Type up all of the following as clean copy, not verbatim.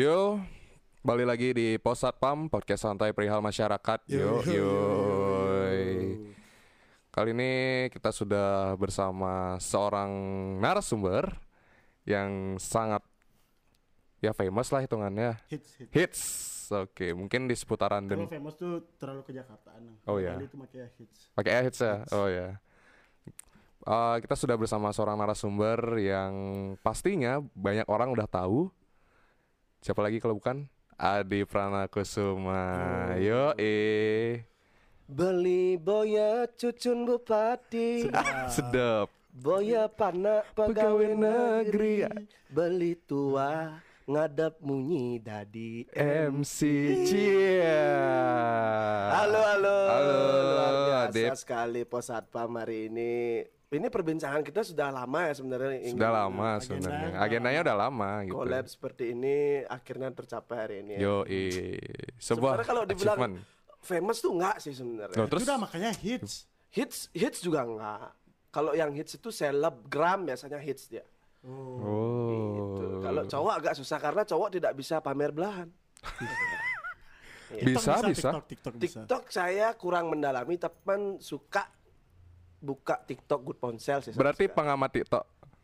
Yo, balik lagi di Posatpam, Podcast Santai Perihal Masyarakat. Yo, yo. Kali ini kita sudah bersama seorang narasumber yang sangat ya famous lah hitungannya. Hits. Oke, mungkin di seputaran kalau famous tuh terlalu ke Jakartaan. Oh ya. Kali itu pakai hits. Pakai hits ya. Hits. Oh ya. Kita sudah bersama seorang narasumber yang pastinya banyak orang udah tahu. Siapa lagi kalau bukan Adi Pranakusuma. Yoi. Beli boya cucun bupati. Sedap. Boya pana pegawai negeri. Beli tua ngadap munyi dadi MC. Cia. Halo. Luar biasa sekali Posatpam hari ini. Ini perbincangan kita sudah lama ya sebenarnya. Sudah lama sebenarnya. Agendanya udah lama gitu. Collab seperti ini akhirnya tercapai hari ini. Ya. Yoi. Sebenarnya kalau dibilang famous tuh enggak sih sebenarnya. Nah, itu udah makanya hits. Hits juga enggak. Kalau yang hits itu selebgram biasanya hits dia. Gitu. Kalau cowok agak susah karena cowok tidak bisa pamer belahan. Bisa. TikTok saya kurang mendalami tapi suka buka TikTok Good Ponsel sih. Berarti sekarang.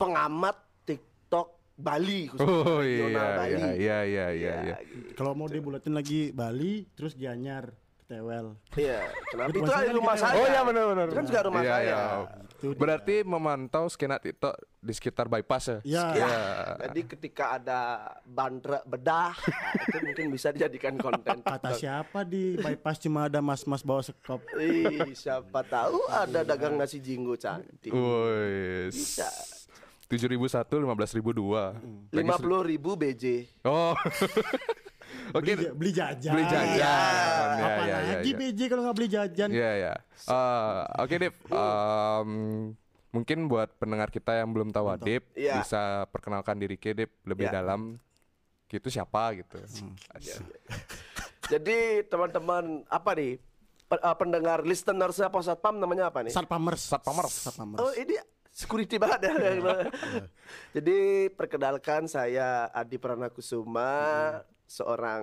Pengamat TikTok Bali khususnya. Oh iya. Kalau mau dibulatin lagi Bali terus Gianyar Ketewel. Iya, kenapa itu kan rumah saya. Oh iya benar. Kan juga rumah saya. Iya. Berarti memantau skena TikTok di sekitar bypass ya. Iya. Jadi ketika ada bandrek bedah itu mungkin bisa dijadikan konten. Kata siapa di bypass cuma ada mas-mas bawa sekop. Ih, siapa tahu ada dagang nasi jinggo cantik. Woi. 7.001, 15.002, 50.000 BJ. Oh, oke. Beli jajan. Apa lagi. BJ kalau nggak beli jajan? Iya. Oke, Dip. Mungkin buat pendengar kita yang belum tahu Adip bisa perkenalkan diri ke Dip lebih dalam. Gitu siapa gitu. Jadi teman-teman apa nih? Pendengar listener siapa Satpam namanya apa nih? Satpamers. Oh ini. Security banget ya. Jadi perkenalkan saya Adi Pranakusuma, seorang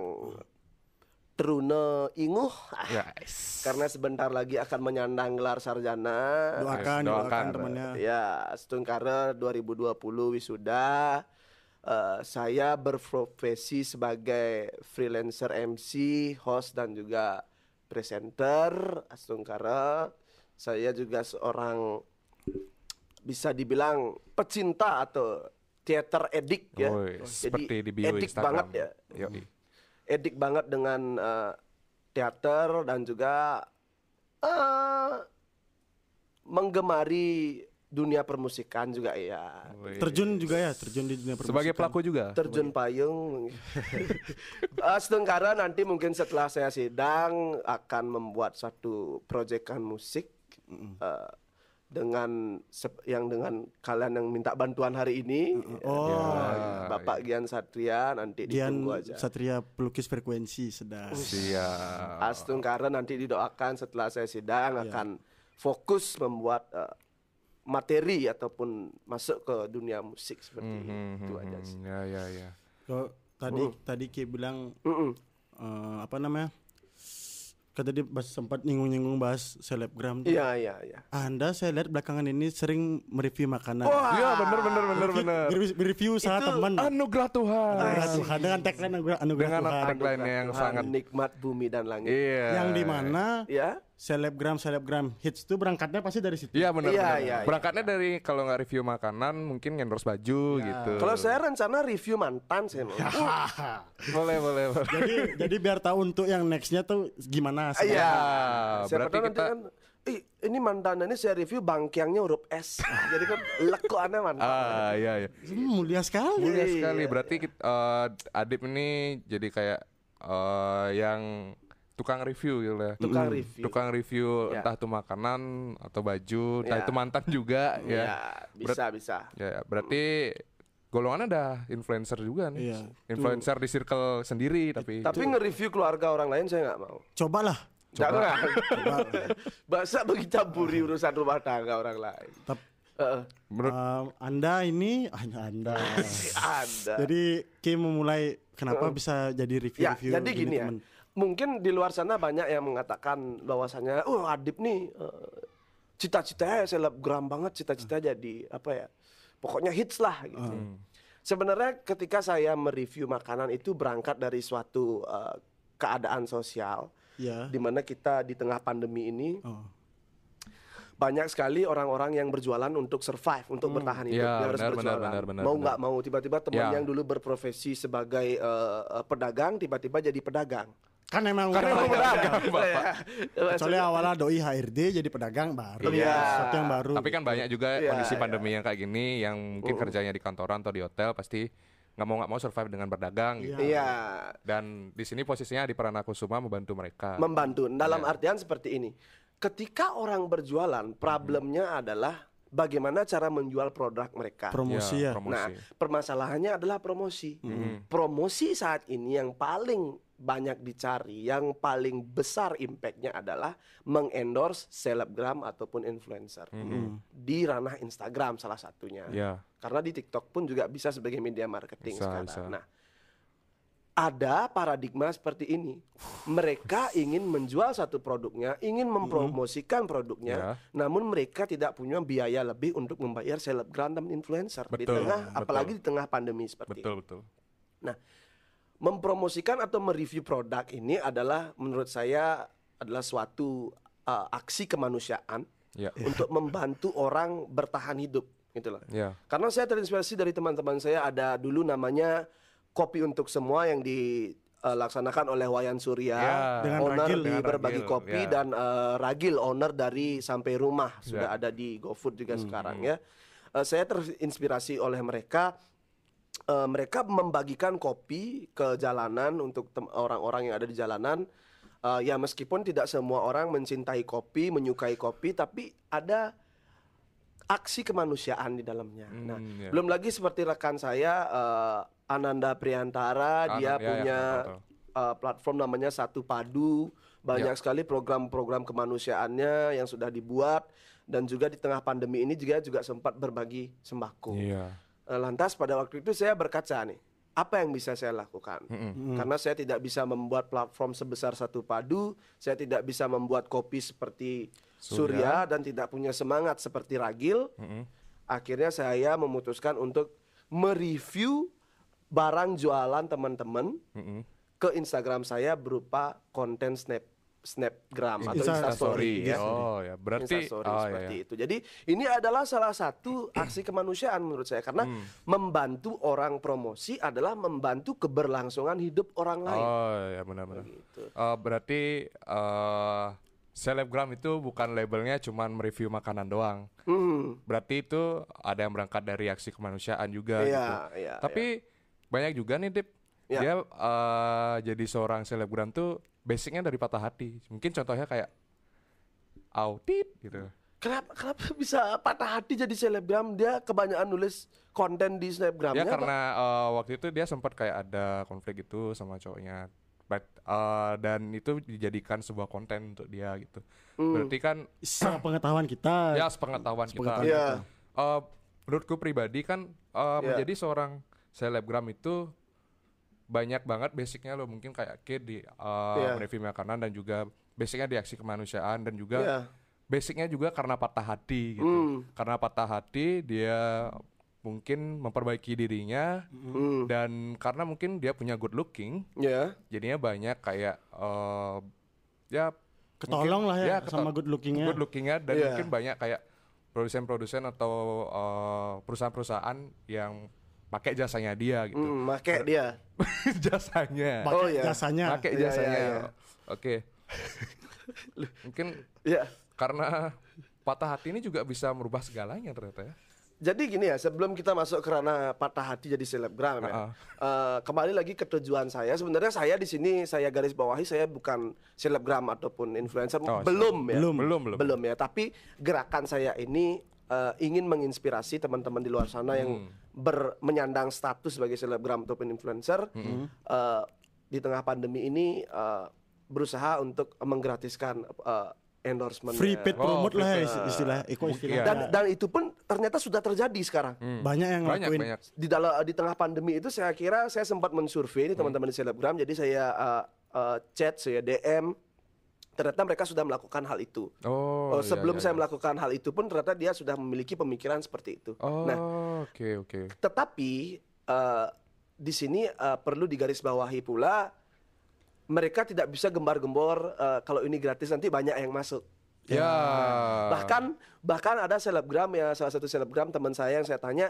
teruna inguh. Yes. Karena sebentar lagi akan menyandang gelar sarjana. Doakan temannya. Ya, setahun karir 2020 wisuda. Saya berprofesi sebagai freelancer MC, host dan juga presenter. Setahun karir saya juga seorang bisa dibilang pecinta atau teater edik ya. Seperti di bio edik Instagram. Banget ya. Yoi. Edik banget dengan teater dan juga menggemari dunia permusikan juga ya. Terjun di dunia permusikan. Sebagai pelaku juga. Terjun payung. Setengkara nanti mungkin setelah saya sidang akan membuat satu proyekan musik. Dengan kalian yang minta bantuan hari ini, Bapak Gian Satria nanti ditunggu aja. Gian Satria pelukis frekuensi sedang. Siap. Astun Kara nanti didoakan setelah saya sidang akan fokus membuat materi ataupun masuk ke dunia musik seperti itu aja sih. Ya. Kalau tadi Ki bilang apa namanya? Kata dia sempat nyinggung-nyinggung bahas selebgram tuh. Iya. Anda saya lihat belakangan ini sering mereview makanan. Oh, iya benar. Review saat teman. Anugerah Tuhan. Dengan tagline anugerah Tuhan. Yang sangat nikmat bumi dan langit. Iya. Yang di mana? Iya. Selebgram hits itu berangkatnya pasti dari situ. Iya benar. Iya. Berangkatnya dari kalau nggak review makanan mungkin endorse baju gitu. Kalau saya rencana review mantan sih. Boleh. Jadi biar tahu untuk yang nextnya tuh gimana. Iya. Berarti kita kan, ini mantan ini saya review bangkiangnya huruf S. Jadi kan leko aneh mantan. Iya. Mulia sekali. Berarti kita, Adip ini jadi kayak yang tukang review gitu ya. Tukang review entah itu makanan atau baju, entah itu mantan juga ya. Bisa. Ya, berarti golongannya ada influencer juga nih. Influencer di circle sendiri tapi nge-review keluarga orang lain saya enggak mau. Cobalah. Bahasa begitu campuri urusan rumah tangga orang lain. Anda ini hanya Anda. Anda. Jadi Ki memulai kenapa bisa jadi review-review. Ya, jadi gini ya. Temen. Mungkin di luar sana banyak yang mengatakan bahwasannya, oh Adip nih cita-citanya selebgram banget, cita-cita jadi apa ya? Pokoknya hits lah gitu. Sebenarnya ketika saya mereview makanan itu berangkat dari suatu keadaan sosial, di mana kita di tengah pandemi ini banyak sekali orang-orang yang berjualan untuk survive, untuk bertahan hidup, dia harus berjualan. Benar, mau nggak mau, tiba-tiba teman yang dulu berprofesi sebagai pedagang, tiba-tiba jadi pedagang. Kan emang pedagang, Bapak. Soalnya awalnya doi HRD jadi pedagang baru, sesuatu yang baru. Tapi kan banyak juga kondisi pandemi yang kayak gini, yang mungkin kerjanya di kantoran atau di hotel pasti nggak mau survive dengan berdagang. Gitu. Iya. Dan di sini posisinya Adi Pranakusuma membantu mereka. Membantu dalam artian seperti ini. Ketika orang berjualan, problemnya adalah bagaimana cara menjual produk mereka. Promosi ya. Nah, permasalahannya adalah promosi. Promosi saat ini yang paling banyak dicari, yang paling besar impact-nya adalah mengendorse selebgram ataupun influencer. Di ranah Instagram salah satunya. Karena di TikTok pun juga bisa sebagai media marketing sekarang. Nah, ada paradigma seperti ini. Mereka ingin menjual satu produknya, ingin mempromosikan produknya, namun mereka tidak punya biaya lebih untuk membayar selebgram dan influencer. Betul, di tengah, apalagi di tengah pandemi seperti ini. Nah, mempromosikan atau mereview produk ini adalah menurut saya adalah suatu aksi kemanusiaan untuk membantu orang bertahan hidup, gitu loh. Karena saya terinspirasi dari teman-teman saya, ada dulu namanya Kopi Untuk Semua yang dilaksanakan oleh Wayan Surya, owner Ragil, di Berbagi Ragil, Kopi, dan Ragil, owner dari Sampai Rumah, sudah ada di GoFood juga sekarang ya. Saya terinspirasi oleh mereka. Mereka membagikan kopi ke jalanan untuk orang-orang yang ada di jalanan. Ya meskipun tidak semua orang mencintai kopi, menyukai kopi, tapi ada aksi kemanusiaan di dalamnya. Nah, belum lagi seperti rekan saya Ananda Priantara, dia punya platform namanya Satu Padu. Banyak sekali program-program kemanusiaannya yang sudah dibuat, dan juga di tengah pandemi ini juga sempat berbagi sembako. Lantas pada waktu itu saya berkaca nih, apa yang bisa saya lakukan? Karena saya tidak bisa membuat platform sebesar Satu Padu, saya tidak bisa membuat kopi seperti Surya, dan tidak punya semangat seperti Ragil. Akhirnya saya memutuskan untuk mereview barang jualan teman-teman ke Instagram saya berupa konten snapgram atau Instastory. Berarti Instastory seperti itu. Jadi ini adalah salah satu aksi kemanusiaan menurut saya, karena membantu orang promosi adalah membantu keberlangsungan hidup orang lain. Benar-benar. Gitu. Berarti selebgram itu bukan labelnya cuman mereview makanan doang. Berarti itu ada yang berangkat dari aksi kemanusiaan juga. Tapi banyak juga nih Dip. Dia jadi seorang selebgram tuh basicnya dari patah hati. Mungkin contohnya kayak audit gitu. Kenapa bisa patah hati jadi selebgram? Dia kebanyakan nulis konten di snapgramnya. Ya karena waktu itu dia sempat kayak ada konflik gitu sama cowoknya. Dan itu dijadikan sebuah konten untuk dia gitu. Berarti kan sepengetahuan kita. Ya sepengetahuan kita. Menurutku pribadi kan menjadi seorang selebgram itu banyak banget basicnya lo, mungkin kayak di review makanan, dan juga basicnya di aksi kemanusiaan, dan juga basicnya juga karena patah hati gitu. Karena patah hati dia mungkin memperbaiki dirinya, dan karena mungkin dia punya good looking, jadinya banyak kayak ya ketolong lah ya sama good lookingnya. Good lookingnya, dan mungkin banyak kayak produsen-produsen atau perusahaan-perusahaan yang pakai jasanya dia gitu. Pakai dia. Jasanya. Pakai jasanya. Pakai jasanya. Oke. Mungkin karena patah hati ini juga bisa merubah segalanya ternyata ya. Jadi gini ya, sebelum kita masuk ke ranah patah hati jadi selebgram ya. Kembali lagi ke tujuan saya. Sebenarnya saya di sini saya garis bawahi, saya bukan selebgram ataupun influencer. Belum ya, tapi gerakan saya ini ingin menginspirasi teman-teman di luar sana yang menyandang status sebagai selebgram ataupun influencer di tengah pandemi ini berusaha untuk menggratiskan endorsement free paid promote lah istilah. Dan itu pun ternyata sudah terjadi sekarang. Banyak yang ngelakuin. Di tengah pandemi itu saya kira saya sempat mensurvei ini teman-teman di selebgram, jadi saya chat, saya DM, ternyata mereka sudah melakukan hal itu. Sebelum saya melakukan hal itu pun ternyata dia sudah memiliki pemikiran seperti itu. Tetapi di sini perlu digarisbawahi pula, mereka tidak bisa gembar-gembor kalau ini gratis nanti banyak yang masuk. Bahkan ada selebgram, ya salah satu selebgram teman saya yang saya tanya,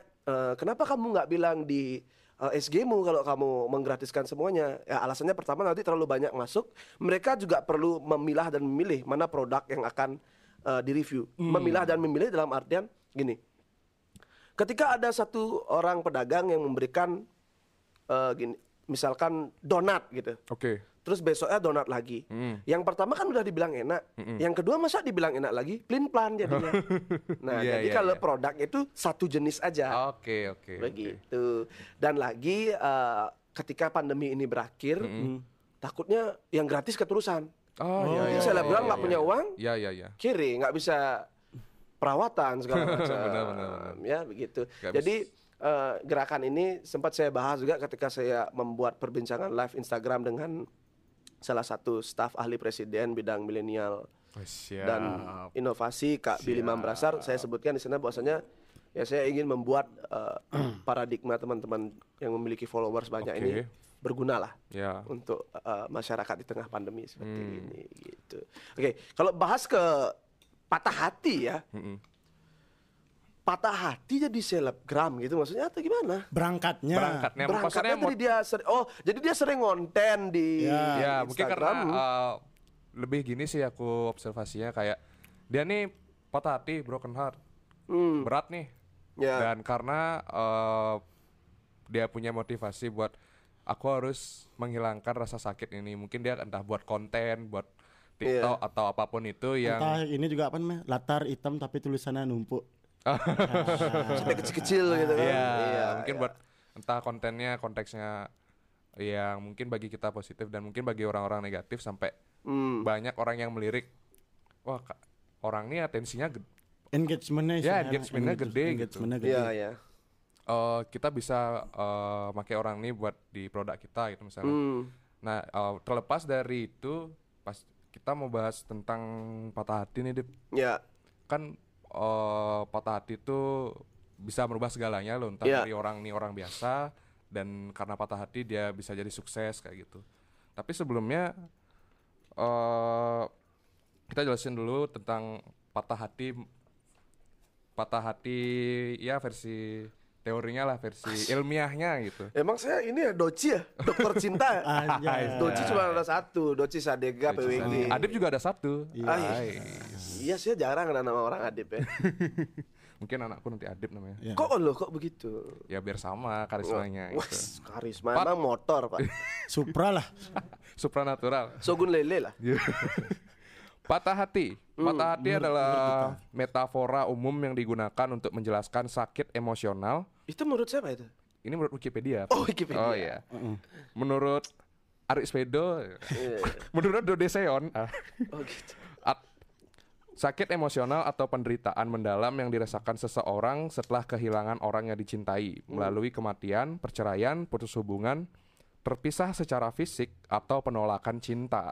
kenapa kamu nggak bilang di SG-mu kalau kamu menggratiskan semuanya? Ya, alasannya pertama nanti terlalu banyak masuk. Mereka juga perlu memilah dan memilih mana produk yang akan direview. Memilah dan memilih dalam artian gini. Ketika ada satu orang pedagang yang memberikan misalkan donat gitu. Terus besoknya donat lagi. Yang pertama kan udah dibilang enak, yang kedua masa dibilang enak lagi, plain plan jadinya. Jadi kalau produk itu satu jenis aja. Begitu. Dan lagi ketika pandemi ini berakhir, takutnya yang gratis keterusan. Selebgram nggak punya uang, kiri nggak bisa perawatan segala macam. Ya begitu. Jadi gerakan ini sempat saya bahas juga ketika saya membuat perbincangan live Instagram dengan salah satu staf ahli presiden bidang milenial dan inovasi, Kak Billy Mambrasar. Saya sebutkan di sana bahwasanya ya saya ingin membuat paradigma teman-teman yang memiliki followers banyak ini bergunalah untuk masyarakat di tengah pandemi seperti ini gitu. Kalau bahas ke patah hati ya. Patah hati jadi selebgram gitu maksudnya atau gimana? Berangkatnya tadi dia jadi dia sering konten di Instagram. Mungkin karena lebih gini sih aku observasinya, kayak dia nih patah hati, broken heart, berat nih. Dan karena dia punya motivasi buat aku harus menghilangkan rasa sakit ini, mungkin dia entah buat konten, buat TikTok atau apapun itu yang entah ini juga apa namanya, latar hitam tapi tulisannya numpuk. Sampai kecil-kecil gitu kan. Mungkin buat entah kontennya, konteksnya yang mungkin bagi kita positif dan mungkin bagi orang-orang negatif, sampai banyak orang yang melirik. Wah, orang ini atensinya engagementnya gede. Kita bisa pakai orang ini buat di produk kita gitu misalnya. Nah, terlepas dari itu, pas kita mau bahas tentang patah hati nih, Dip. Kan patah hati itu bisa merubah segalanya loh, entah dari orang biasa, dan karena patah hati dia bisa jadi sukses kayak gitu. Tapi sebelumnya kita jelasin dulu tentang patah hati ya versi teorinya lah, versi ilmiahnya gitu. Emang saya ini doci ya, dokter cinta. Doci cuma ada satu, doci Sadega PWG. Adib juga ada satu. Iya, saya jarang nama orang Adib ya. Mungkin anakku nanti Adib namanya. Kok begitu? Ya biar sama karismanya. Gitu. Karisma emang motor, Pak. Supra lah. Supranatural. Sogun lele lah. Patah hati. Patah hati adalah metafora umum yang digunakan untuk menjelaskan sakit emosional. Itu menurut siapa itu? Ini menurut Wikipedia. Oh, iya. Menurut Aris Pedo, menurut Dodeseon. Sakit emosional atau penderitaan mendalam yang dirasakan seseorang setelah kehilangan orang yang dicintai melalui kematian, perceraian, putus hubungan, terpisah secara fisik, atau penolakan cinta.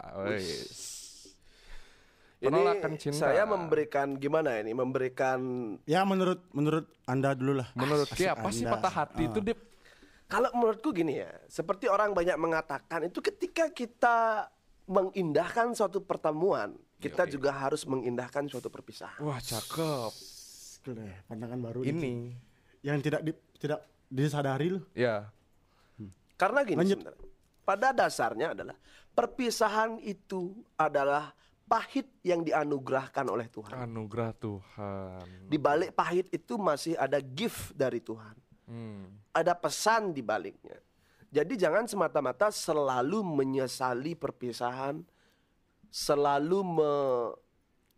Penolakan ini cinta. Saya memberikan gimana ini? Memberikan ya menurut Anda dulu lah. Menurut siapa sih patah hati itu, Dip? Kalau menurutku gini ya, seperti orang banyak mengatakan itu, ketika kita mengindahkan suatu pertemuan, kita juga harus mengindahkan suatu perpisahan. Wah, cakep. Pandangan baru ini yang tidak disadari loh. Ya. Karena gini sebenarnya. Pada dasarnya adalah perpisahan itu adalah pahit yang dianugerahkan oleh Tuhan. Anugerah Tuhan. Di balik pahit itu masih ada gift dari Tuhan. Ada pesan di baliknya. Jadi jangan semata-mata selalu menyesali perpisahan, selalu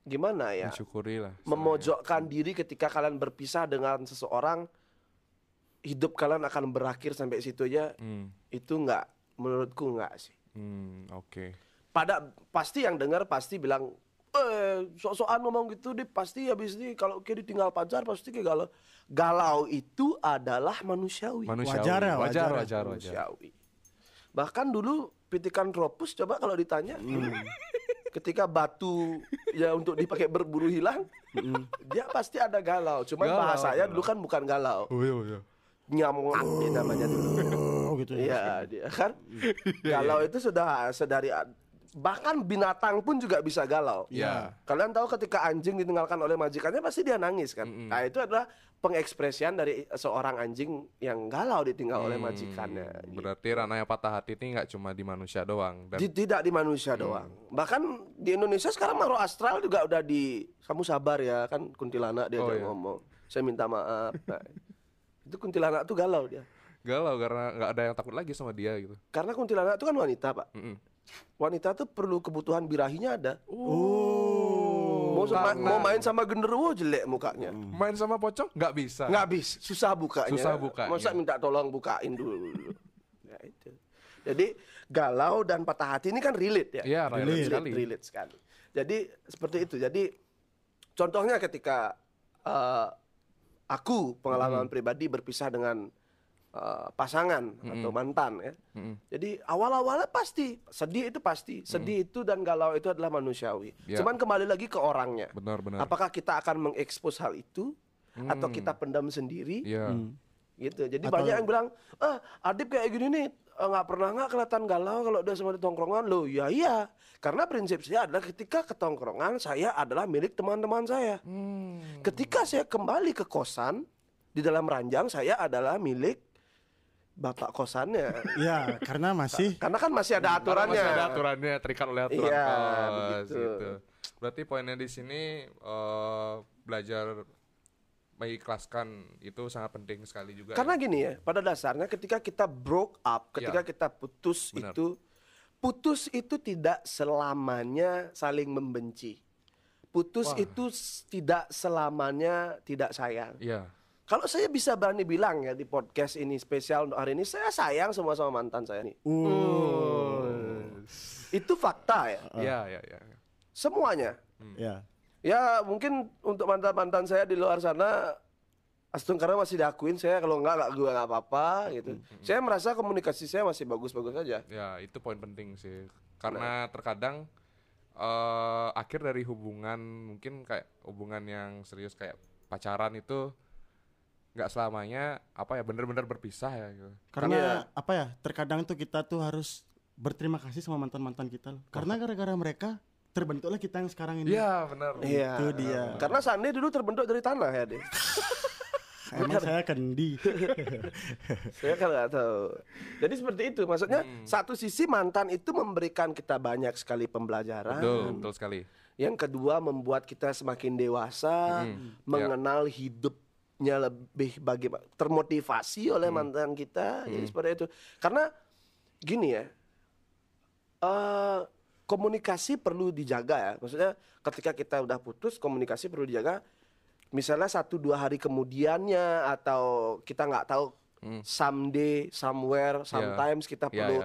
mensyukurilah, memojokkan diri ketika kalian berpisah dengan seseorang, hidup kalian akan berakhir sampai situ aja. Itu enggak, menurutku enggak sih. Pasti yang dengar pasti bilang sok-sokan ngomong gitu, dia pasti habis ini kalau kayak ditinggal pacar pasti kayak galau. Galau itu adalah manusiawi. Wajar. Bahkan dulu pitikan tropus coba kalau ditanya. Ketika batu ya untuk dipakai berburu hilang, dia pasti ada galau. Cuman bahasanya dulu kan bukan galau. Nyamuak dia namanya dulu. Oh gitu ya. Iya, dia kan. Galau itu sudah sedari bahkan binatang pun juga bisa galau. Iya. Kalian tahu ketika anjing ditinggalkan oleh majikannya pasti dia nangis kan. Nah, itu adalah pengekspresian dari seorang anjing yang galau ditinggal oleh majikannya. Berarti ranahnya patah hati ini nggak cuma di manusia doang. Dan... Tidak di manusia doang. Bahkan di Indonesia sekarang roh astral juga udah di kamu sabar ya kan kuntilanak dia ngomong. Saya minta maaf. Nah, itu kuntilanak tuh galau dia. Galau karena nggak ada yang takut lagi sama dia gitu. Karena kuntilanak itu kan wanita, Pak. Wanita tuh perlu kebutuhan birahinya ada. Mau main sama genderuwo jelek mukanya. Main sama pocong nggak bisa. Nggak bisa, susah bukanya. Masa minta tolong bukain dulu. Ya itu. Jadi galau dan patah hati ini kan relate ya. Iya, relate sekali. Jadi seperti itu. Jadi contohnya ketika aku pengalaman pribadi berpisah dengan pasangan atau mantan ya. Jadi awal-awalnya pasti sedih itu pasti. Sedih itu dan galau itu adalah manusiawi. Cuman kembali lagi ke orangnya. Benar. Apakah kita akan mengekspos hal itu atau kita pendam sendiri? Gitu. Jadi atau... banyak yang bilang, "Ah, Adip kayak gini nih, nggak pernah kelihatan galau kalau dia sama di tongkrongan." Loh, iya. Karena prinsip saya adalah ketika ke tongkrongan saya adalah milik teman-teman saya. Ketika saya kembali ke kosan di dalam ranjang saya adalah milik bapak kosannya. Iya, karena masih karena kan masih ada aturannya. Masih ada aturannya, terikat oleh aturan kos gitu. Berarti poinnya di sini belajar mengikhlaskan itu sangat penting sekali juga. Karena gini ya, pada dasarnya ketika kita broke up, ketika kita putus itu tidak selamanya saling membenci. Putus itu tidak selamanya tidak sayang. Iya. Kalau saya bisa berani bilang ya di podcast ini spesial untuk hari ini, saya sayang semua sama mantan saya nih. Itu fakta ya. Iya. Semuanya. Ya mungkin untuk mantan-mantan saya di luar sana, astun karena masih diakuin saya, kalau enggak gue enggak apa-apa gitu. Saya merasa komunikasi saya masih bagus-bagus aja. Ya itu poin penting sih. Karena terkadang akhir dari hubungan, mungkin kayak hubungan yang serius kayak pacaran itu nggak selamanya apa ya benar-benar berpisah ya gitu. Karena apa ya terkadang tuh kita tuh harus berterima kasih sama mantan-mantan kita loh. Karena gara-gara mereka terbentuklah kita yang sekarang ini. Iya benar. Iya. Itu dia. Karena Sandi dulu terbentuk dari tanah ya deh. Emang saya kendi. Saya kan nggak tahu. Jadi seperti itu. Maksudnya satu sisi mantan itu memberikan kita banyak sekali pembelajaran. Betul sekali. Yang kedua membuat kita semakin dewasa, mengenal hidup. Lebih bagaimana termotivasi oleh mantan kita jadi seperti itu. Karena gini ya, komunikasi perlu dijaga ya. Maksudnya ketika kita udah putus komunikasi perlu dijaga. Misalnya 1-2 hari kemudiannya atau kita nggak tahu someday, somewhere, sometimes kita perlu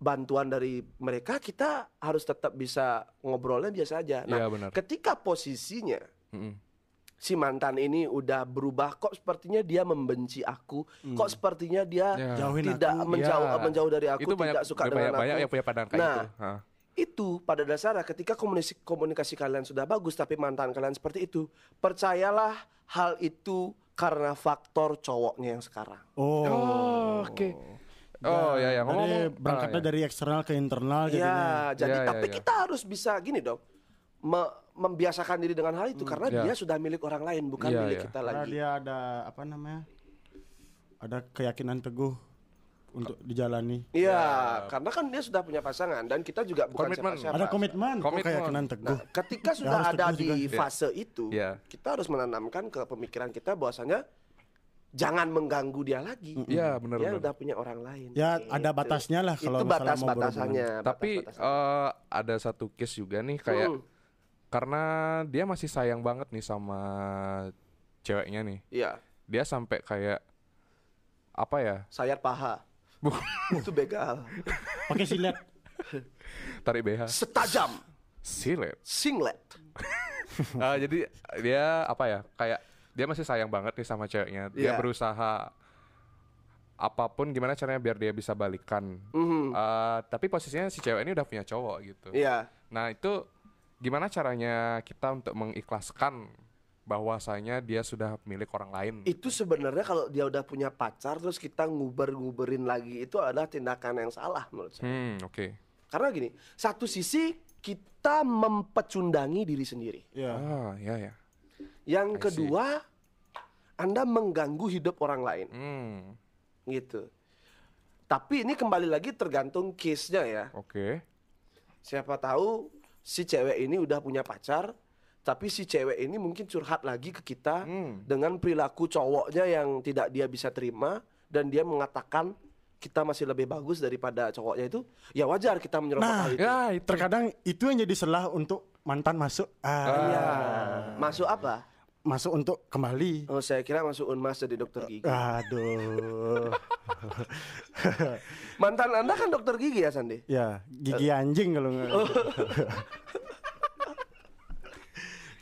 bantuan dari mereka. Kita harus tetap bisa ngobrolnya biasa aja. Nah, ketika posisinya si mantan ini udah berubah, kok sepertinya dia membenci aku, kok sepertinya dia tidak menjauh dari aku, itu tidak suka dengan aku. Yang punya pandangan kayak itu pada dasarnya ketika komunikasi kalian sudah bagus tapi mantan kalian seperti itu, percayalah hal itu karena faktor cowoknya yang sekarang. Oke. Ya ngomong berangkatnya dari eksternal ke internal jadinya. Jadi kita harus bisa gini dong. Membiasakan diri dengan hal itu karena dia sudah milik orang lain bukan milik kita lagi. Karena dia ada apa namanya? Ada keyakinan teguh untuk dijalani. Karena kan dia sudah punya pasangan dan kita juga bukan siapa-siapa. Ada komitmen. Keyakinan teguh. Nah, ketika sudah ada di fase itu, kita harus menanamkan ke pemikiran kita bahwasanya jangan mengganggu dia lagi. Dia udah punya orang lain. Ada batasnya lah kalau itu batas-batasannya. Tapi ada satu case juga nih kayak karena dia masih sayang banget nih sama ceweknya nih. Iya. Dia sampai kayak apa ya? Sayat paha. Itu begal. Pakai silet. Tarik BH. Setajam. Singlet. Jadi dia apa ya, kayak dia masih sayang banget nih sama ceweknya. Dia berusaha apapun gimana caranya biar dia bisa balikan. Tapi posisinya si cewek ini udah punya cowok gitu. Nah itu gimana caranya kita untuk mengikhlaskan bahwasanya dia sudah milik orang lain. Itu sebenarnya kalau dia udah punya pacar terus kita nguber-nguberin lagi, itu adalah tindakan yang salah menurut saya. Karena gini, satu sisi kita mempecundangi diri sendiri. Yang kedua, Anda mengganggu hidup orang lain. Gitu. Tapi ini kembali lagi tergantung case-nya ya. Siapa tahu si cewek ini udah punya pacar, tapi si cewek ini mungkin curhat lagi ke kita dengan perilaku cowoknya yang tidak dia bisa terima, dan dia mengatakan kita masih lebih bagus daripada cowoknya itu. Ya wajar kita menyerupai itu. Nah, ya, terkadang itu yang jadi selah untuk mantan masuk. Masuk apa? Masuk untuk kembali. Oh, saya kira masuk Unmas jadi dokter gigi. Mantan Anda kan dokter gigi ya, Sandi? Ya, gigi anjing kalau enggak.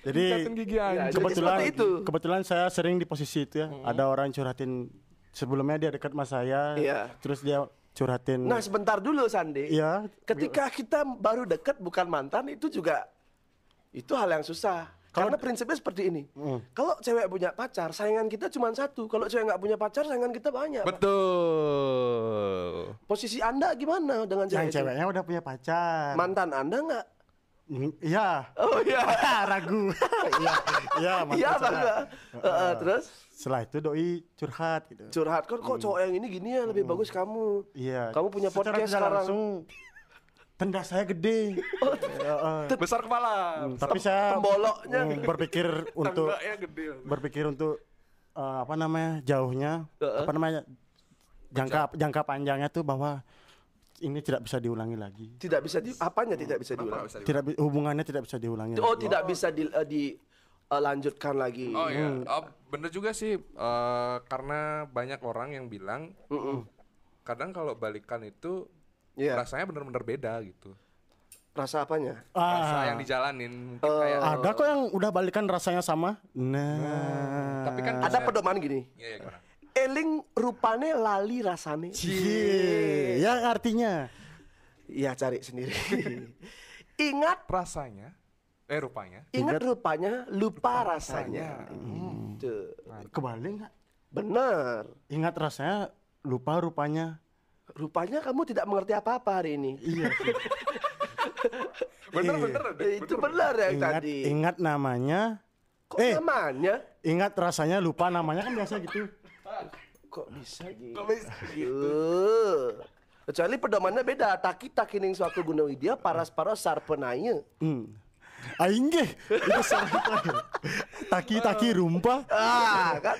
Jadi kebetulan saya sering di posisi itu ya. Ada orang curhatin, sebelumnya dia dekat sama saya, terus dia curhatin. Nah sebentar dulu Sandi. Ketika kita baru dekat bukan mantan, itu juga itu hal yang susah. Karena prinsipnya seperti ini. Kalau cewek punya pacar, saingan kita cuma satu. Kalau cewek nggak punya pacar, saingan kita banyak. Betul. Posisi Anda gimana dengan cewek? Ceweknya udah punya pacar. Mantan Anda nggak? Ragu. Terus setelah itu doi curhat gitu. Curhat kan, kok cowok yang ini gini ya, lebih bagus kamu. Kamu punya podcast sekarang. Langsung tenda saya gede. Besar kepala. Tapi saya temboloknya berpikir untuk apa namanya? Jauhnya, apa namanya? jangka panjangnya tuh bahwa ini tidak bisa diulangi lagi. Tidak bisa di apanya tidak bisa diulangi? Tidak, hubungannya tidak bisa diulangi. Oh, tidak bisa dilanjutkan lagi. Oh iya. Bener juga sih, karena banyak orang yang bilang kadang kalau balikan itu rasanya benar-benar beda gitu. Rasa apanya? Rasa yang dijalanin mungkin kayak ada kok yang udah balikan rasanya sama. Tapi kan ada pedoman gini. Iya, gimana? Eling rupane lali rasane. Yang artinya ya cari sendiri. Ingat rasanya, rupanya. Ingat rupanya, lupa rasanya. Tuh. Kebalik enggak? Benar. Ingat rasanya, lupa rupanya. Rupanya kamu tidak mengerti apa-apa hari ini. Iya. Benar-benar. Itu benar yang tadi. Ingat namanya. Kok namanya? Ingat rasanya, lupa namanya, kan biasa gitu. Kok bisa gitu? Kecuali pedomannya beda. Taki-takining suatu gunawidia, paras-paras sarpenaya. Aing ge. Taki-taki rumpa. Ah, kan.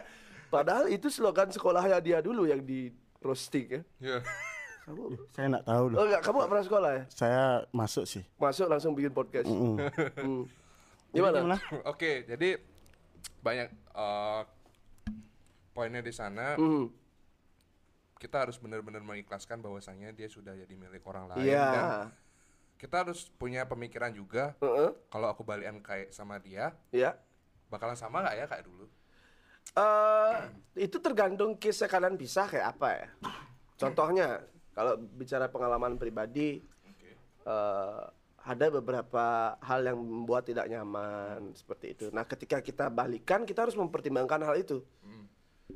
Padahal itu slogan sekolahnya dia dulu yang di roasting ya. Kamu, saya enggak tahu loh. Oh, enggak, kamu enggak pernah sekolah ya? Saya masuk sih. Masuk langsung bikin podcast. Gimana? Oke, jadi banyak poinnya di sana. Kita harus benar-benar mengikhlaskan bahwasannya dia sudah jadi milik orang lain. Dan kita harus punya pemikiran juga, kalau aku balikan kayak sama dia, bakalan sama nggak ya kayak dulu? Itu tergantung case kalian bisa kayak apa ya. Contohnya, kalau bicara pengalaman pribadi, ada beberapa hal yang membuat tidak nyaman seperti itu. Nah, ketika kita balikan, kita harus mempertimbangkan hal itu.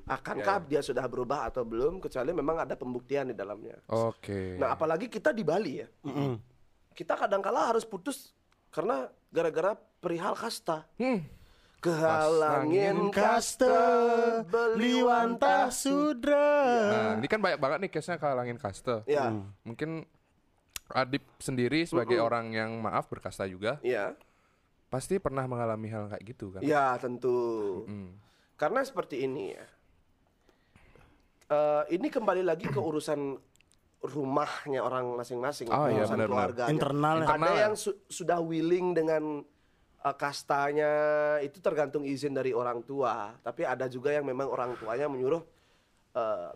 Akankah dia sudah berubah atau belum, kecuali memang ada pembuktian di dalamnya. Nah apalagi kita di Bali ya, kita kadang-kala harus putus karena gara-gara perihal kasta. Kehalangin kasta, beliwanta sudra. Nah, ini kan banyak banget nih case-nya kehalangin kasta. Mungkin Adip sendiri sebagai orang yang maaf berkasta juga, pasti pernah mengalami hal kayak gitu kan? Ya tentu, karena seperti ini ya. Ini kembali lagi ke urusan rumahnya orang masing-masing, urusan keluarga. Internal. Ada yang sudah willing dengan kastanya, itu tergantung izin dari orang tua. Tapi ada juga yang memang orang tuanya menyuruh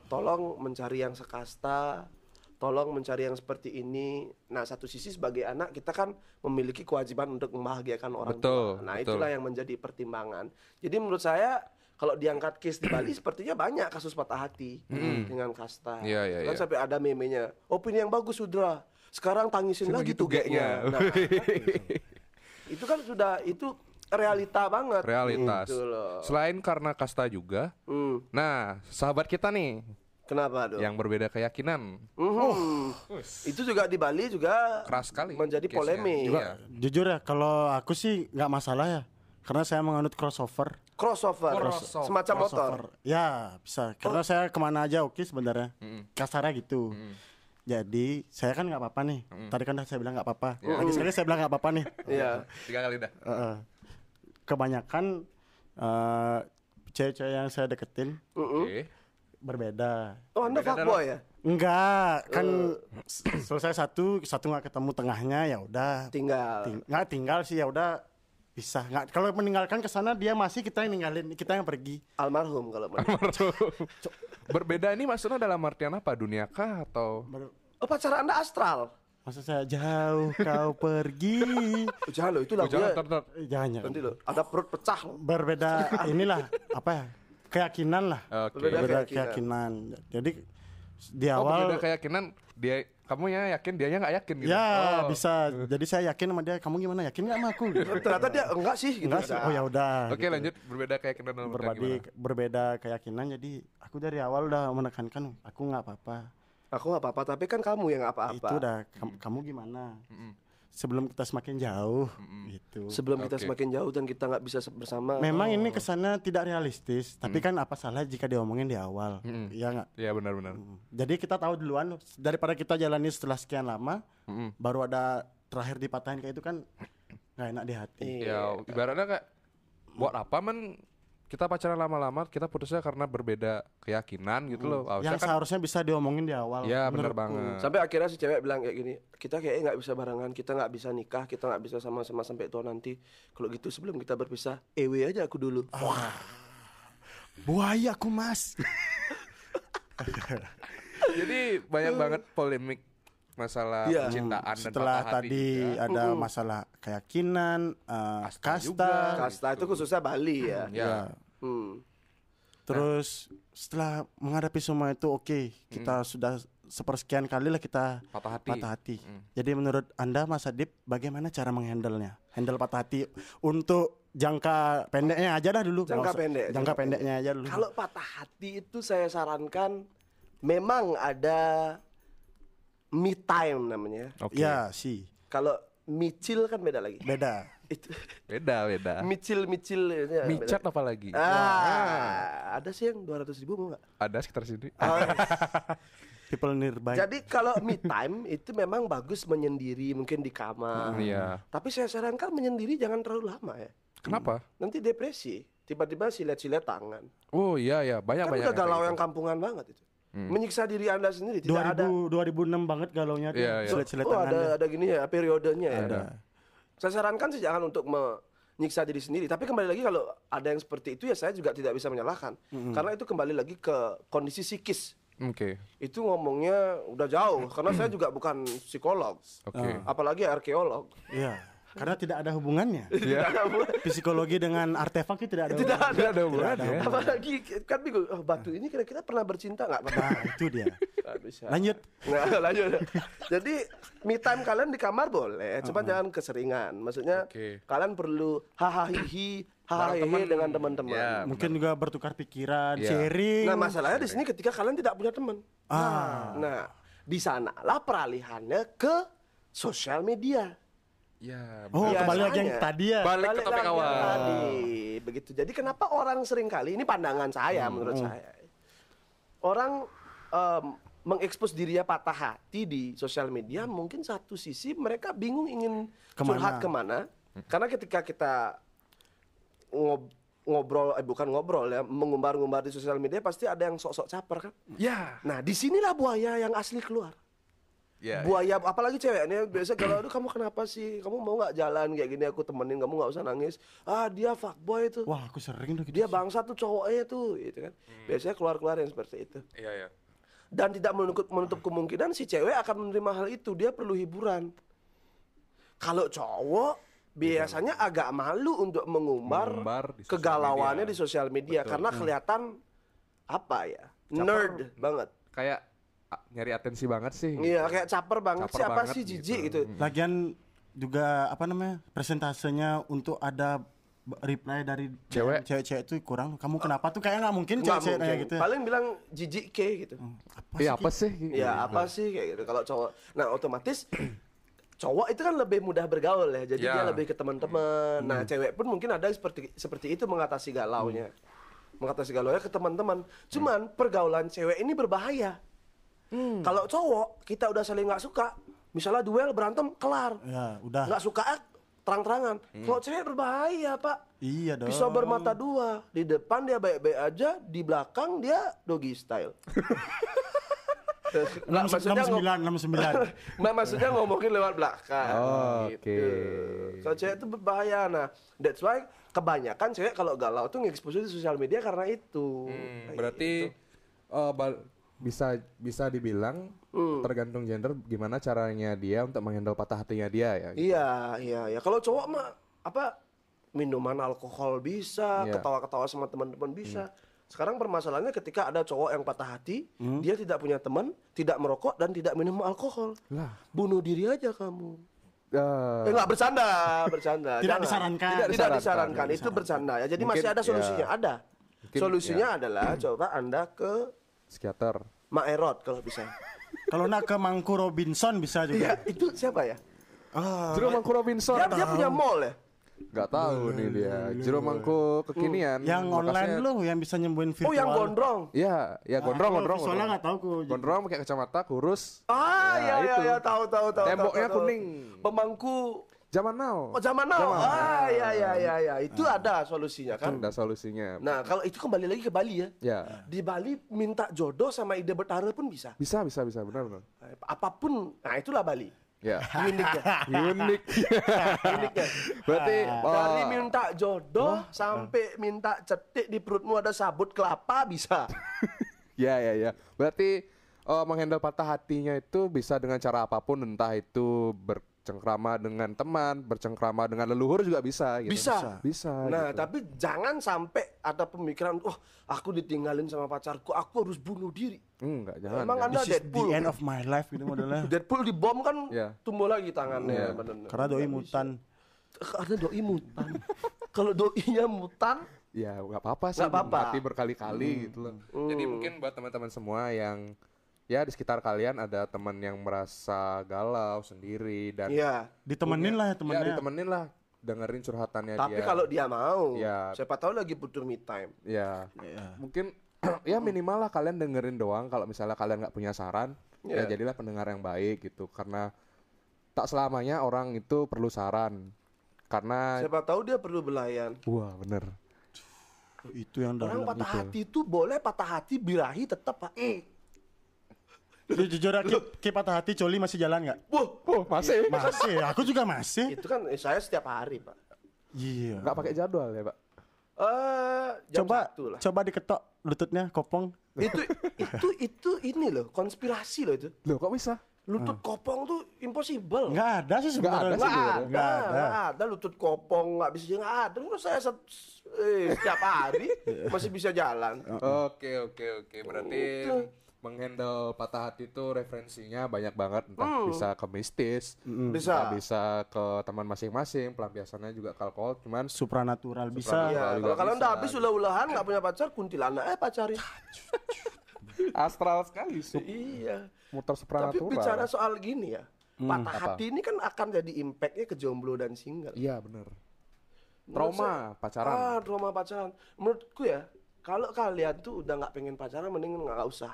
tolong mencari yang sekasta, tolong mencari yang seperti ini. Nah, satu sisi sebagai anak kita kan memiliki kewajiban untuk membahagiakan orang tua. Nah, itulah yang menjadi pertimbangan. Jadi menurut saya kalau diangkat case di Bali sepertinya banyak kasus patah hati dengan kasta. Kan sampai ada meme-nya, opini yang bagus sudra, sekarang tangisin lagi tugeknya. Nah, itu kan sudah itu realita banget. Realitas. Gitu loh. Selain karena kasta juga. Nah, sahabat kita nih. Kenapa dong? Yang berbeda keyakinan. Itu juga di Bali juga keras sekali menjadi polemik. Jujur ya, kalau aku sih nggak masalah ya. Karena saya menganut crossover. Semacam crossover. Motor. Ya, bisa. Karena saya kemana aja oke sebenarnya. Kasarnya gitu. Jadi saya kan nggak apa-apa nih. Tadi kan saya bilang nggak apa-apa. Lagi sekali saya bilang nggak apa-apa nih. Iya. Tiga kali dah. Kebanyakan cewek-cewek yang saya deketin berbeda. Oh, Anda fuckboy ya? Enggak, kan selesai satu nggak ketemu tengahnya, ya udah. Tinggal sih, ya udah. Bisa nggak? Kalau meninggalkan ke sana dia masih kita yang ninggalin, kita yang pergi. Almarhum kalau meninggalkan. Berbeda ini maksudnya dalam artian apa? Dunia kah atau? Pacar Anda astral. Maksud saya jauh kau pergi. Jangan loh, itu lagunya. Jangan. Nanti loh, ada perut pecah. Berbeda inilah apa ya? Keyakinan lah. Berbeda keyakinan. Jadi di awal. Berbeda keyakinan dia. Kamu ya yakin, dianya nggak yakin gitu. Ya bisa. Jadi saya yakin sama dia. Kamu gimana? Yakin nggak sama aku? Gitu. Ternyata dia enggak sih. Gitu. Enggak sih. Oh ya udah. Oke gitu. Lanjut. Berbeda keyakinan. Berbeda keyakinan. Jadi aku dari awal udah menekankan aku nggak apa-apa. Aku nggak apa-apa. Tapi kan kamu yang nggak apa-apa. Itu udah. Kamu gimana? Sebelum kita semakin jauh. Gitu. Sebelum kita semakin jauh dan kita nggak bisa bersama. Memang ini kesannya tidak realistis. Tapi kan apa salah jika diomongin di awal. Iya nggak? Iya benar-benar. Jadi kita tahu duluan. Daripada kita jalani setelah sekian lama. Baru ada terakhir dipatahin kayak itu kan nggak enak di hati. Iya. Ibaratnya kayak buat apa men? Kita pacaran lama-lama, kita putusnya karena berbeda keyakinan gitu loh. Yang kan seharusnya bisa diomongin di awal. Iya benar banget. Sampai akhirnya si cewek bilang kayak gini, kita kayaknya gak bisa barengan, kita gak bisa nikah, kita gak bisa sama-sama sampai tua nanti. Kalau gitu sebelum kita berpisah, EW aja aku dulu. Wah, buaya aku mas. Jadi banyak banget polemik masalah percintaan dan patah hati. Setelah tadi ada masalah keyakinan, kasta itu khususnya Bali ya. Terus setelah menghadapi semua itu kita sudah sepersekian kali lah kita patah hati. Jadi menurut Anda Mas Adip bagaimana cara menghandlenya? Handle patah hati untuk jangka pendeknya aja dah dulu. Jangka pendeknya aja dulu. Kalau patah hati itu saya sarankan memang ada me time namanya. Ya sih. Kalau micil kan beda lagi. Beda. Itu. Beda. Micil ya, micat apa lagi? Ada sih yang 200.000 mau nggak? Ada sekitar sini. People nearby. Jadi kalau me time itu memang bagus menyendiri mungkin di kamar. Tapi saya sarankan menyendiri jangan terlalu lama ya. Kenapa? Nanti depresi. Tiba-tiba silet-silet tangan. Oh iya banyak. Kan udah galau yang kampungan banget itu. Menyiksa diri Anda sendiri. 2006 banget galaunya silet-silet tangan. Ada gini ya periodenya ya. Ada. Saya sarankan sih jangan untuk menyiksa diri sendiri. Tapi kembali lagi kalau ada yang seperti itu ya saya juga tidak bisa menyalahkan. Karena itu kembali lagi ke kondisi psikis. Itu ngomongnya udah jauh karena saya juga bukan psikolog. Apalagi arkeolog. Karena tidak ada hubungannya. Psikologi dengan artefak itu tidak ada hubungannya. Apalagi kan bingung, batu ini kira-kira pernah bercinta nggak? Nah, itu dia. Lanjut. Jadi me time kalian di kamar boleh, cuma jangan keseringan. Maksudnya kalian perlu hahaha dengan teman-teman. Mungkin juga bertukar pikiran, sharing. Nah, masalahnya di sini ketika kalian tidak punya teman. Nah, di sanalah peralihannya ke sosial media. Kembali lagi yang tadi ya. Balik ke topik awal tadi. Begitu. Jadi kenapa orang seringkali, ini pandangan saya menurut saya. Orang mengekspos dirinya patah hati di sosial media, mungkin satu sisi mereka bingung ingin curhat kemana. Karena ketika kita bukan ngobrol ya, mengumbar-ngumbar di sosial media pasti ada yang sok-sok caper kan. Nah, disinilah buaya yang asli keluar. Apalagi ceweknya biasa kalau aduh kamu kenapa sih, kamu mau nggak jalan kayak gini aku temenin kamu, nggak usah nangis, dia fuckboy tuh, wah aku sering tuh gitu, dia bangsa tuh cowoknya tuh gitu kan. Biasanya keluar yang seperti itu. Dan tidak menutup kemungkinan si cewek akan menerima hal itu. Dia perlu hiburan. Kalau cowok biasanya agak malu untuk mengumbar kegalauannya di sosial media. Betul. Karena kelihatan apa ya, nerd banget. Kayak nyari atensi banget sih. Iya, kayak caper banget. Siapa sih, jijik gitu. Lagian juga apa namanya, presentasenya untuk ada reply dari cewek-cewek itu kurang. Kamu kenapa tuh, kayak nggak mungkin cewek-cewek kayak gitu. Paling bilang jijik ke gitu. Apa sih kayak gitu. Kalau cowok, nah otomatis cowok itu kan lebih mudah bergaul ya. Jadi dia lebih ke teman-teman. Nah cewek pun mungkin ada seperti itu, mengatasi galaunya, mengatasi galaunya ke teman-teman. Cuman pergaulan cewek ini berbahaya. Kalau cowok kita udah saling nggak suka, misalnya duel berantem kelar. Ya udah. Nggak suka terang-terangan. Kalau cewek berbahaya, Pak. Iya dong. Pisau bermata dua. Di depan dia baik-baik aja, di belakang dia doggy style. Nggak, maksudnya 69. Maksudnya ngomongin lewat belakang. Oh, gitu. Okay. Kalau cewek itu berbahaya. Nah, that's why kebanyakan cewek kalau galau tuh nge-expose di sosial media karena itu. Berarti bisa dibilang tergantung gender gimana caranya dia untuk menghandle patah hatinya dia ya. Gitu. Iya. Kalau cowok mah apa, minuman alkohol bisa, ketawa-ketawa sama teman-teman bisa. Sekarang permasalahannya ketika ada cowok yang patah hati, dia tidak punya teman, tidak merokok dan tidak minum alkohol. Lah, bunuh diri aja kamu. Enggak, bercanda. Tidak disarankan. Itu bercanda ya. Jadi mungkin, masih ada solusinya. Ada. Mungkin, solusinya adalah coba Anda ke psikiater, Maerot kalau bisa. Kalau nak ke Mangku Robinson bisa juga. Ya, itu siapa ya? Jero Mangku Robinson. Dia punya mall ya? Gak tahu nih dia. Jero Mangku kekinian. Yang online loh, yang bisa nyembuhin virtual. Oh, yang gondrong. Iya, gondrong. Soalnya nggak tahu. Gondrong pakai kacamata, kurus. Iya, tahu. Temboknya kuning. Pemangku zaman now. Oh, zaman now. Iya. Itu ada solusinya kan? Ada solusinya. Nah, kalau itu kembali lagi ke Bali ya. Iya. Di Bali minta jodoh sama ide bertarung pun bisa. Bisa, benar. Apapun. Nah, itulah Bali. Ya. Uniknya. Berarti dari minta jodoh sampai minta cetik di perutmu ada sabut kelapa bisa. Ya. Berarti menghandle patah hatinya itu bisa dengan cara apapun, entah itu bercengkrama dengan teman, bercengkrama dengan leluhur juga bisa gitu. Bisa. Nah, gitu. Tapi jangan sampai ada pemikiran, aku ditinggalin sama pacarku, aku harus bunuh diri. Enggak, jangan. Emang Anda Deadpool, the end of my life gitu modelnya. Deadpool dibom kan, tumbuh lagi tangannya. Bener. Karena doi mutan. Kalau doinya mutan, ya enggak apa-apa sih. Mati berkali-kali gitu loh. Jadi mungkin buat teman-teman semua yang di sekitar kalian ada teman yang merasa galau sendiri dan ditemenin lah, dengerin curhatannya dia. Tapi kalau dia mau, siapa tahu lagi butuh me time. Mungkin minimal lah kalian dengerin doang. Kalau misalnya kalian nggak punya saran, ya jadilah pendengar yang baik gitu. Karena tak selamanya orang itu perlu saran. Karena siapa tahu dia perlu belayan. Wah, bener. Itu yang orang patah itu. Hati itu boleh patah hati, birahi tetap, Pak. Jujur ke patah hati, Coli masih jalan nggak? Masih. Aku juga masih. Itu kan saya setiap hari, Pak. Iya. Nggak pakai jadwal ya, Pak? Coba diketok lututnya, kopong. Itu ini loh, konspirasi loh itu. Loh, kok bisa? Lutut kopong tuh impossible. Nggak ada sih sebenarnya. Nggak ada lutut kopong, nggak bisa, nggak ada. Terus saya setiap hari masih bisa jalan. Oke. Berarti menghandle patah hati itu referensinya banyak banget, entah bisa ke mistis, bisa ke teman masing-masing, pelampiasannya juga alkohol, cuman supranatural bisa. Iya, kalau kalian udah habis ulah-ulahan nggak punya pacar, kuntilanak pacarin. Astral sekali sih. Iya. Muter supranatural. Tapi bicara soal gini ya, patah hati ini kan akan jadi impactnya ke jomblo dan single. Iya, benar. Trauma pacaran. Menurutku ya, kalau kalian tuh udah nggak pengen pacaran, mending nggak usah.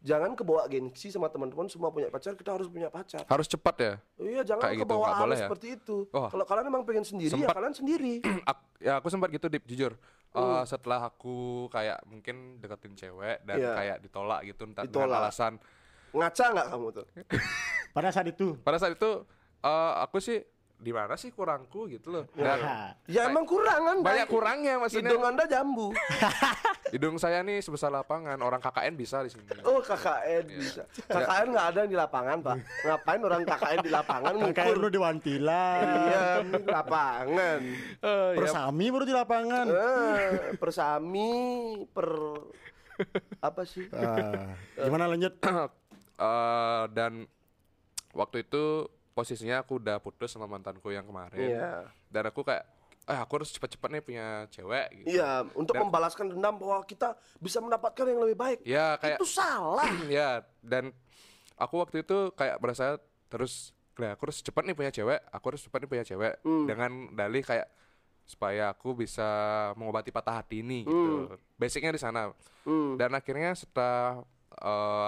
Jangan kebawa gengsi sama teman-teman, semua punya pacar, kita harus punya pacar. Harus cepat ya? Iya, jangan kebawa gitu, harus seperti itu. Kalau kalian emang pengen sendiri, ya kalian sendiri. Aku sempat gitu, Dip, jujur. Setelah aku kayak mungkin deketin cewek dan kayak ditolak gitu, dengan alasan. Ngaca nggak kamu tuh? Pada saat itu aku sih, di mana sih kurangku gitu loh. Dan, emang kurang kan? Banyak kurangnya maksudnya. Hidung Anda jambu. Hidung saya nih sebesar lapangan. Orang KKN bisa di sini. Oh, KKN ya. Bisa. KKN enggak ada yang di lapangan, Pak. Ngapain orang KKN di lapangan? KKN baru di Wantilan. Iya, di lapangan. Persami baru di lapangan. Persami per apa sih? Gimana lanjut? Dan waktu itu posisinya aku udah putus sama mantanku yang kemarin. Yeah. Dan aku kayak aku harus cepat-cepat nih punya cewek gitu. Iya, yeah, untuk membalaskan dendam bahwa kita bisa mendapatkan yang lebih baik. Iya, yeah, kayak itu salah. Iya, yeah, dan aku waktu itu kayak berasa terus kayak aku harus cepat nih punya cewek, dengan dalih kayak supaya aku bisa mengobati patah hati ini gitu. Basicnya di sana. Dan akhirnya setelah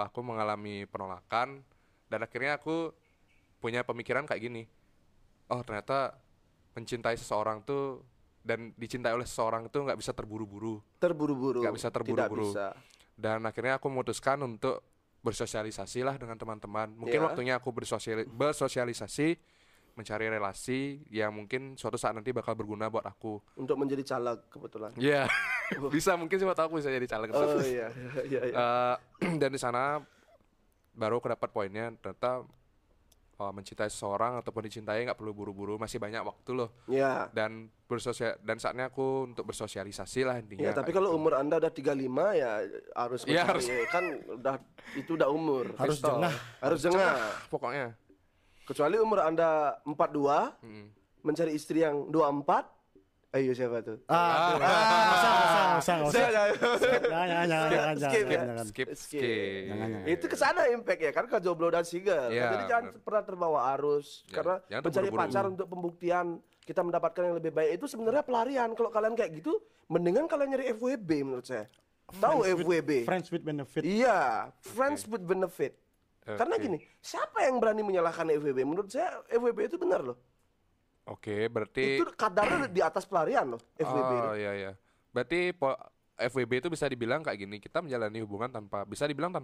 aku mengalami penolakan dan akhirnya aku punya pemikiran kayak gini. Oh, ternyata mencintai seseorang tuh dan dicintai oleh seseorang itu nggak bisa terburu-buru. Tidak bisa. Dan akhirnya aku memutuskan untuk bersosialisasi lah dengan teman-teman. Mungkin waktunya aku bersosialisasi, mencari relasi yang mungkin suatu saat nanti bakal berguna buat aku untuk menjadi caleg kebetulan. Iya. Yeah. Bisa mungkin sih buat aku bisa jadi caleg. Oh iya. Dan di sana baru aku dapat poinnya, ternyata mencintai seseorang ataupun dicintai nggak perlu buru-buru, masih banyak waktu loh. Iya. Yeah. Dan saatnya aku untuk bersosialisasi lah intinya. Ya, tapi kalau gitu. Umur Anda udah 35 ya harus mencari, kan udah itu udah umur. Harus jengah. Pokoknya. Kecuali umur Anda 42, mencari istri yang 24, ayo siapa tuh? Skip. Itu kesana impact ya, kan jomblo dan single. Jadi jangan pernah terbawa arus, karena mencari pacar untuk pembuktian kita mendapatkan yang lebih baik itu sebenarnya pelarian. Kalau kalian kayak gitu, mendingan kalian nyari FWB menurut saya. Tahu FWB? Friends with benefit. Iya, friends with benefit. Karena gini, siapa yang berani menyalahkan FWB? Menurut saya FWB itu benar loh. Oke, berarti itu kadarnya di atas pelarian loh FWB. Oh iya. Berarti FWB itu bisa dibilang kayak gini, kita menjalani hubungan tanpa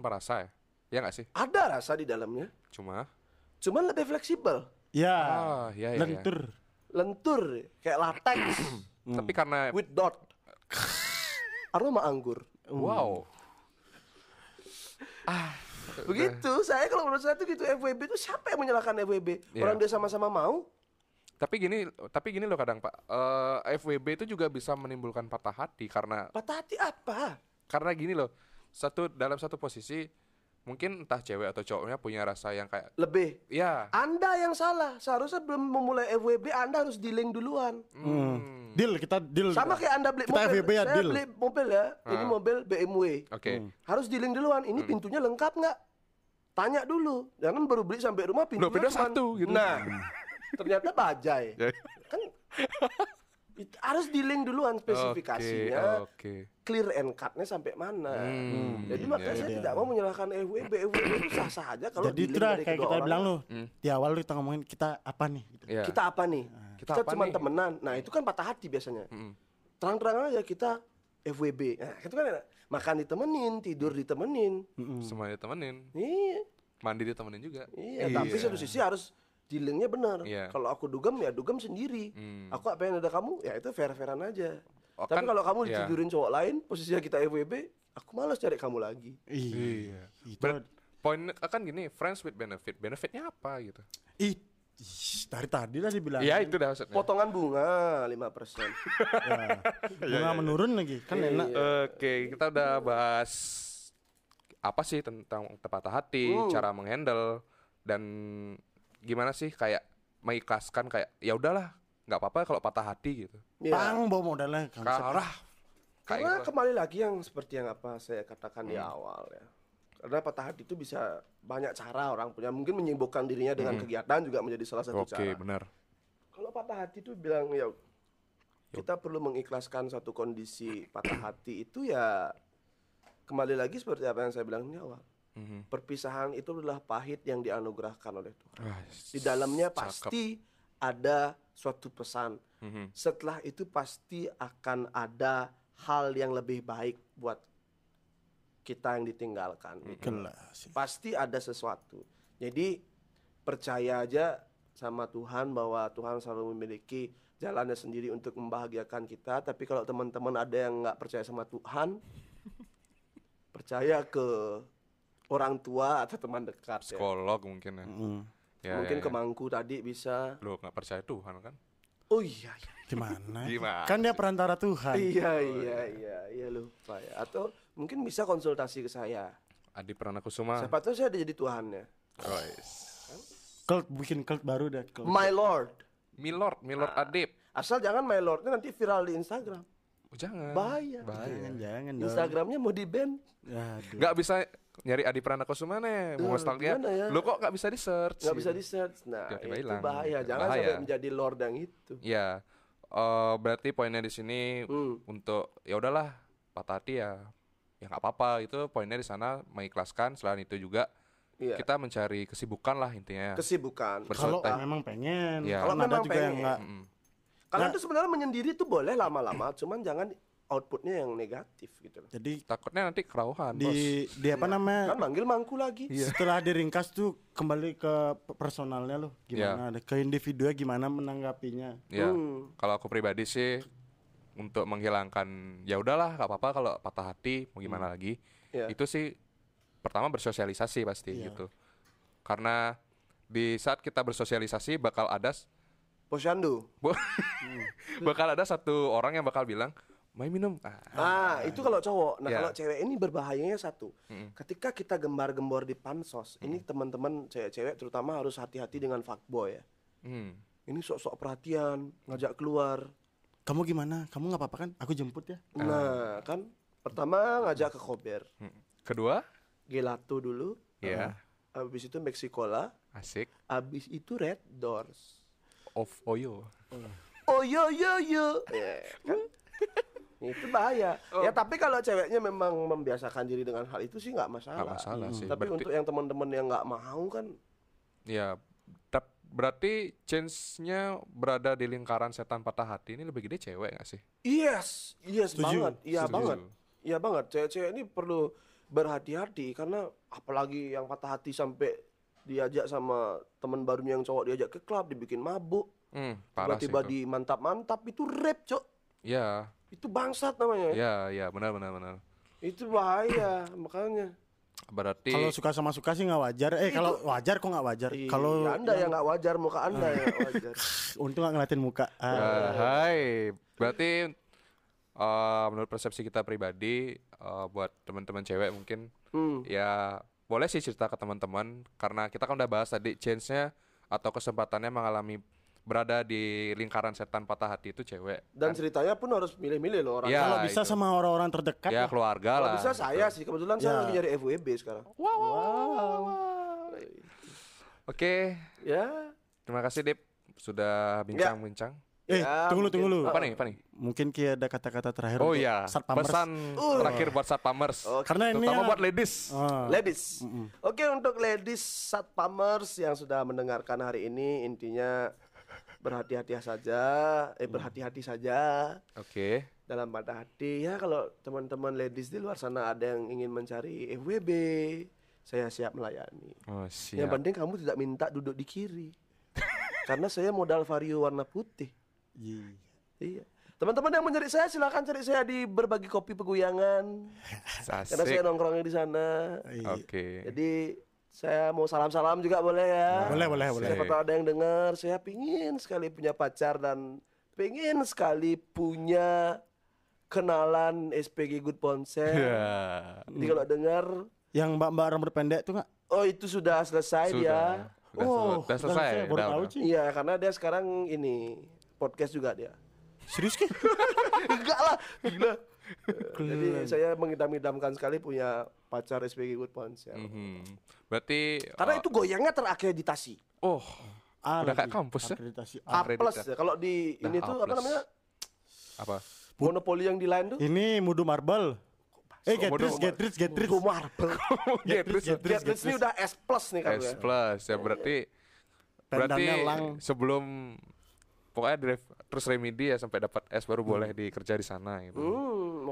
rasa ya? Iya nggak sih? Ada rasa di dalamnya. Cuman lebih fleksibel. Iya. Lentur, kayak latex. Tapi karena with dot. Aroma anggur. Wow. Begitu, saya kalau menurut saya tuh gitu, FWB itu siapa yang menyalahkan FWB? Yeah. Orang dia sama-sama mau. Tapi gini loh kadang Pak, FWB itu juga bisa menimbulkan patah hati karena... Patah hati apa? Karena gini loh, dalam satu posisi mungkin entah cewek atau cowoknya punya rasa yang kayak... Lebih? Ya. Anda yang salah, seharusnya belum memulai FWB Anda harus dealing duluan. Kita deal. Sama kayak Anda beli mobil. Beli mobil ya. Ini mobil BMW. Oke. Harus dealing duluan. Ini pintunya lengkap nggak? Tanya dulu. Jangan baru beli sampai rumah pintunya satu gitu. Nah, ternyata bajai. Kan harus dealing duluan spesifikasinya. Okay. Clear and cut-nya sampai mana. Jadi makanya saya tidak mau menyalahkan FWB. FWB itu sah-sah aja kalau dealing dari kedua orang. Jadi kayak kita bilang loh, di awal kita ngomongin kita apa nih? Kita apa nih? Kita cuma temenan. Nah, itu kan patah hati biasanya. Terang-terangan aja kita FWB. Nah, itu kan enak. Makan ditemenin, tidur ditemenin. Semuanya ditemenin. Iya. Mandi ditemenin juga. Iya, tapi satu sisi harus dealingnya benar. Iya. Kalau aku dugem sendiri. Aku apa yang ada kamu, ya itu fair-fairan aja. Oh, tapi kan, kalau kamu ditidurin cowok lain, posisinya kita FWB, aku malas cari kamu lagi. Iya. But, poinnya kan gini, friends with benefit. Benefitnya apa gitu? Dari tadi lah dibilang. Iya, itu dah maksudnya. Potongan bunga 5%. Bunga menurun lagi. Kan enak. Oke, kita udah bahas apa sih tentang patah hati, cara menghandle dan gimana sih kayak mengikhlaskan kayak ya udahlah, enggak apa-apa kalau patah hati gitu. Bang, bawa modalnya kalah. Karena kembali lagi yang seperti yang apa saya katakan di awal ya. Karena patah hati itu bisa banyak cara orang punya. Mungkin menyibukkan dirinya dengan kegiatan juga menjadi salah satu cara. Oke, benar. Kalau patah hati itu bilang ya kita perlu mengikhlaskan satu kondisi patah hati itu ya kembali lagi seperti apa yang saya bilang di awal. Perpisahan itu adalah pahit yang dianugerahkan oleh Tuhan. Di dalamnya pasti ada suatu pesan. Setelah itu pasti akan ada hal yang lebih baik buat kita yang ditinggalkan. Pasti ada sesuatu. Jadi percaya aja sama Tuhan bahwa Tuhan selalu memiliki jalannya sendiri untuk membahagiakan kita. Tapi kalau teman-teman ada yang nggak percaya sama Tuhan, percaya ke orang tua atau teman dekat. Psikolog ya. Mungkin ya. Mm. Ya mungkin ya, ya. Ke Mangku tadi bisa. Lo nggak percaya Tuhan kan? Oh iya, iya. Gimana? Gimana? Kan dia perantara Tuhan. Iya iya iya iya lupa ya. Atau mungkin bisa konsultasi ke saya. Adi Pranakusuma. Siapa tahu saya ada jadi Tuhannya. Oh, yes. Kan? Cult, bikin cult baru dah. Cult. My Lord. Milord nah. Adip. Asal jangan My Lordnya nanti viral di Instagram. Oh, jangan. Bahaya. Jangan. Instagramnya mau di ban. Nggak bisa nyari Adi Pranakusuma nih. Mau nostalgia. Ya? Lu kok nggak bisa di search? Nggak bisa di search. Nah, itu bahaya. Jangan sampai menjadi Lord yang itu. Iya. Berarti poinnya di sini untuk ya udahlah patah hati ya nggak apa-apa itu poinnya di sana mengikhlaskan. Selain itu juga kita mencari kesibukan lah intinya. Kesibukan. Kalau memang pengen. Ya. Kalau memang juga pengen. Yang karena itu sebenarnya menyendiri tuh boleh lama-lama, cuman jangan outputnya yang negatif gitu. Jadi takutnya nanti kerauhan. Di apa namanya? Kan manggil Mangku lagi. Setelah diringkas tuh kembali ke personalnya loh, gimana ke individunya gimana menanggapinya. Ya. Kalau aku pribadi sih untuk menghilangkan ya udahlah, nggak apa-apa kalau patah hati mau gimana lagi. Yeah. Itu sih pertama bersosialisasi pasti gitu. Karena di saat kita bersosialisasi bakal ada posyandu. Bakal ada satu orang yang bakal bilang, "Mai minum." Itu kalau cowok. Nah, kalau cewek ini berbahayanya satu. Ketika kita gembar-gembor di pansos, ini teman-teman cewek-cewek terutama harus hati-hati dengan fuckboy ya. Ini sok-sok perhatian, ngajak keluar. "Kamu gimana? Kamu enggak apa-apa kan? Aku jemput ya." Nah, kan pertama ngajak ke kober. Kedua, gelato dulu. Iya. Habis itu Mexicola. Asik. Habis itu Red Doors. Of Oyo. Oyo. Ya, kan? Itu bahaya. Ya tapi kalau ceweknya memang membiasakan diri dengan hal itu sih nggak masalah. Nggak masalah sih. Tapi berarti, untuk yang teman-teman yang nggak mau kan. Ya. Berarti chance-nya berada di lingkaran setan patah hati ini lebih gede cewek nggak sih? Yes banget. Iya banget. Cewek-cewek ini perlu berhati-hati karena apalagi yang patah hati sampai diajak sama teman barunya yang cowok diajak ke klub, dibikin mabuk, tiba-tiba di mantap-mantap, itu rap cok. Iya. Itu bangsat namanya. Iya, benar. Itu bahaya makanya. Berarti kalau suka sama suka sih nggak wajar. Kalau wajar kok nggak wajar. Kalau Anda yang nggak wajar, muka Anda yang wajar. Untung nggak ngeliatin muka. Hai. Berarti menurut persepsi kita pribadi buat teman-teman cewek mungkin ya. Boleh sih cerita ke teman-teman karena kita kan udah bahas tadi chance-nya atau kesempatannya mengalami berada di lingkaran setan patah hati itu cewek. Dan ceritanya pun harus milih-milih loh orang. Ya, kalau bisa itu. Sama orang-orang terdekat. Ya keluarga lah. Kalau bisa saya sih kebetulan saya lagi nyari FWB sekarang. Wow. Oke. Ya. Terima kasih Dip sudah bincang-bincang. Tunggu lu. Apa nih? Mungkin Ki ada kata-kata terakhir untuk Satpamers. Pesan terakhir buat Satpamers. Karena ini terutama buat ladies. Untuk ladies Satpamers yang sudah mendengarkan hari ini, intinya berhati-hati saja. Oke. Dalam patah hati ya, kalau teman-teman ladies di luar sana ada yang ingin mencari FWB, saya siap melayani. Siap. Yang penting kamu tidak minta duduk di kiri. Karena saya modal vario warna putih. Iya. Teman-teman yang mencari saya silakan cari saya di Berbagi Kopi Peguyangan. Asik. Karena saya nongkrongnya di sana. Oke. Jadi saya mau salam-salam juga boleh ya. Boleh. Siapa tahu ada yang dengar. Saya pingin sekali punya pacar dan pingin sekali punya kenalan SPG Good Ponsel. Jadi kalau dengar yang mbak-mbak rambut pendek tuh nggak? Oh itu sudah selesai dia. Sudah selesai. Iya karena dia sekarang ini. Podcast juga dia. Serius Ki? Enggak lah, gila. Jadi saya mengidam-idamkan sekali punya pacar SPG Good Pons ya. Berarti karena itu goyangnya terakreditasi. Udah kayak kampus ya. A+ ya. Kalau di ini tuh apa namanya? Apa? Monopoli yang di lain tuh? Ini Mudu Marbel. Getris. Mudu Marbel. Getris ini udah S+ nih kan. S+ ya berarti sebelum pokoknya terus remedi ya sampai dapat S baru boleh dikerja di sana gitu.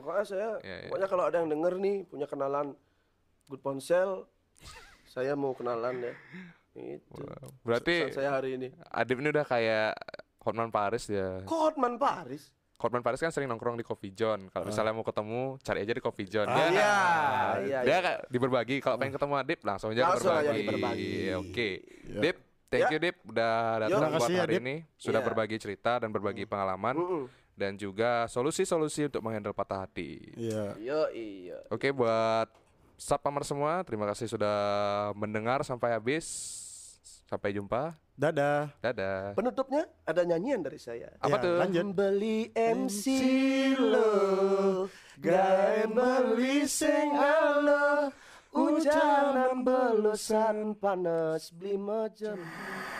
Makanya saya pokoknya kalau ada yang denger nih punya kenalan Good Ponsel, saya mau kenalan ya. Itu. Berarti saya hari ini. Adib ini udah kayak Hotman Paris ya. Kok Hotman Paris? Hotman Paris kan sering nongkrong di Kopi Johny. Kalau misalnya mau ketemu, cari aja di Kopi Johny. Dia di Berbagi. Kalau pengen ketemu Adip, langsung aja di Berbagi. Oke. Dip, thank you Dip udah datang buat hari ini. Sudah berbagi cerita dan berbagi pengalaman. Dan juga solusi-solusi untuk menghandle patah hati. Iya. Oke, buat Sub Pamer semua, terima kasih sudah mendengar sampai habis. Sampai jumpa. Dadah. Dadah. Penutupnya ada nyanyian dari saya. Apa tuh? Lanjut. Beli MC lo, gaen beli sing alo, ujanan belusan panas beli mejem.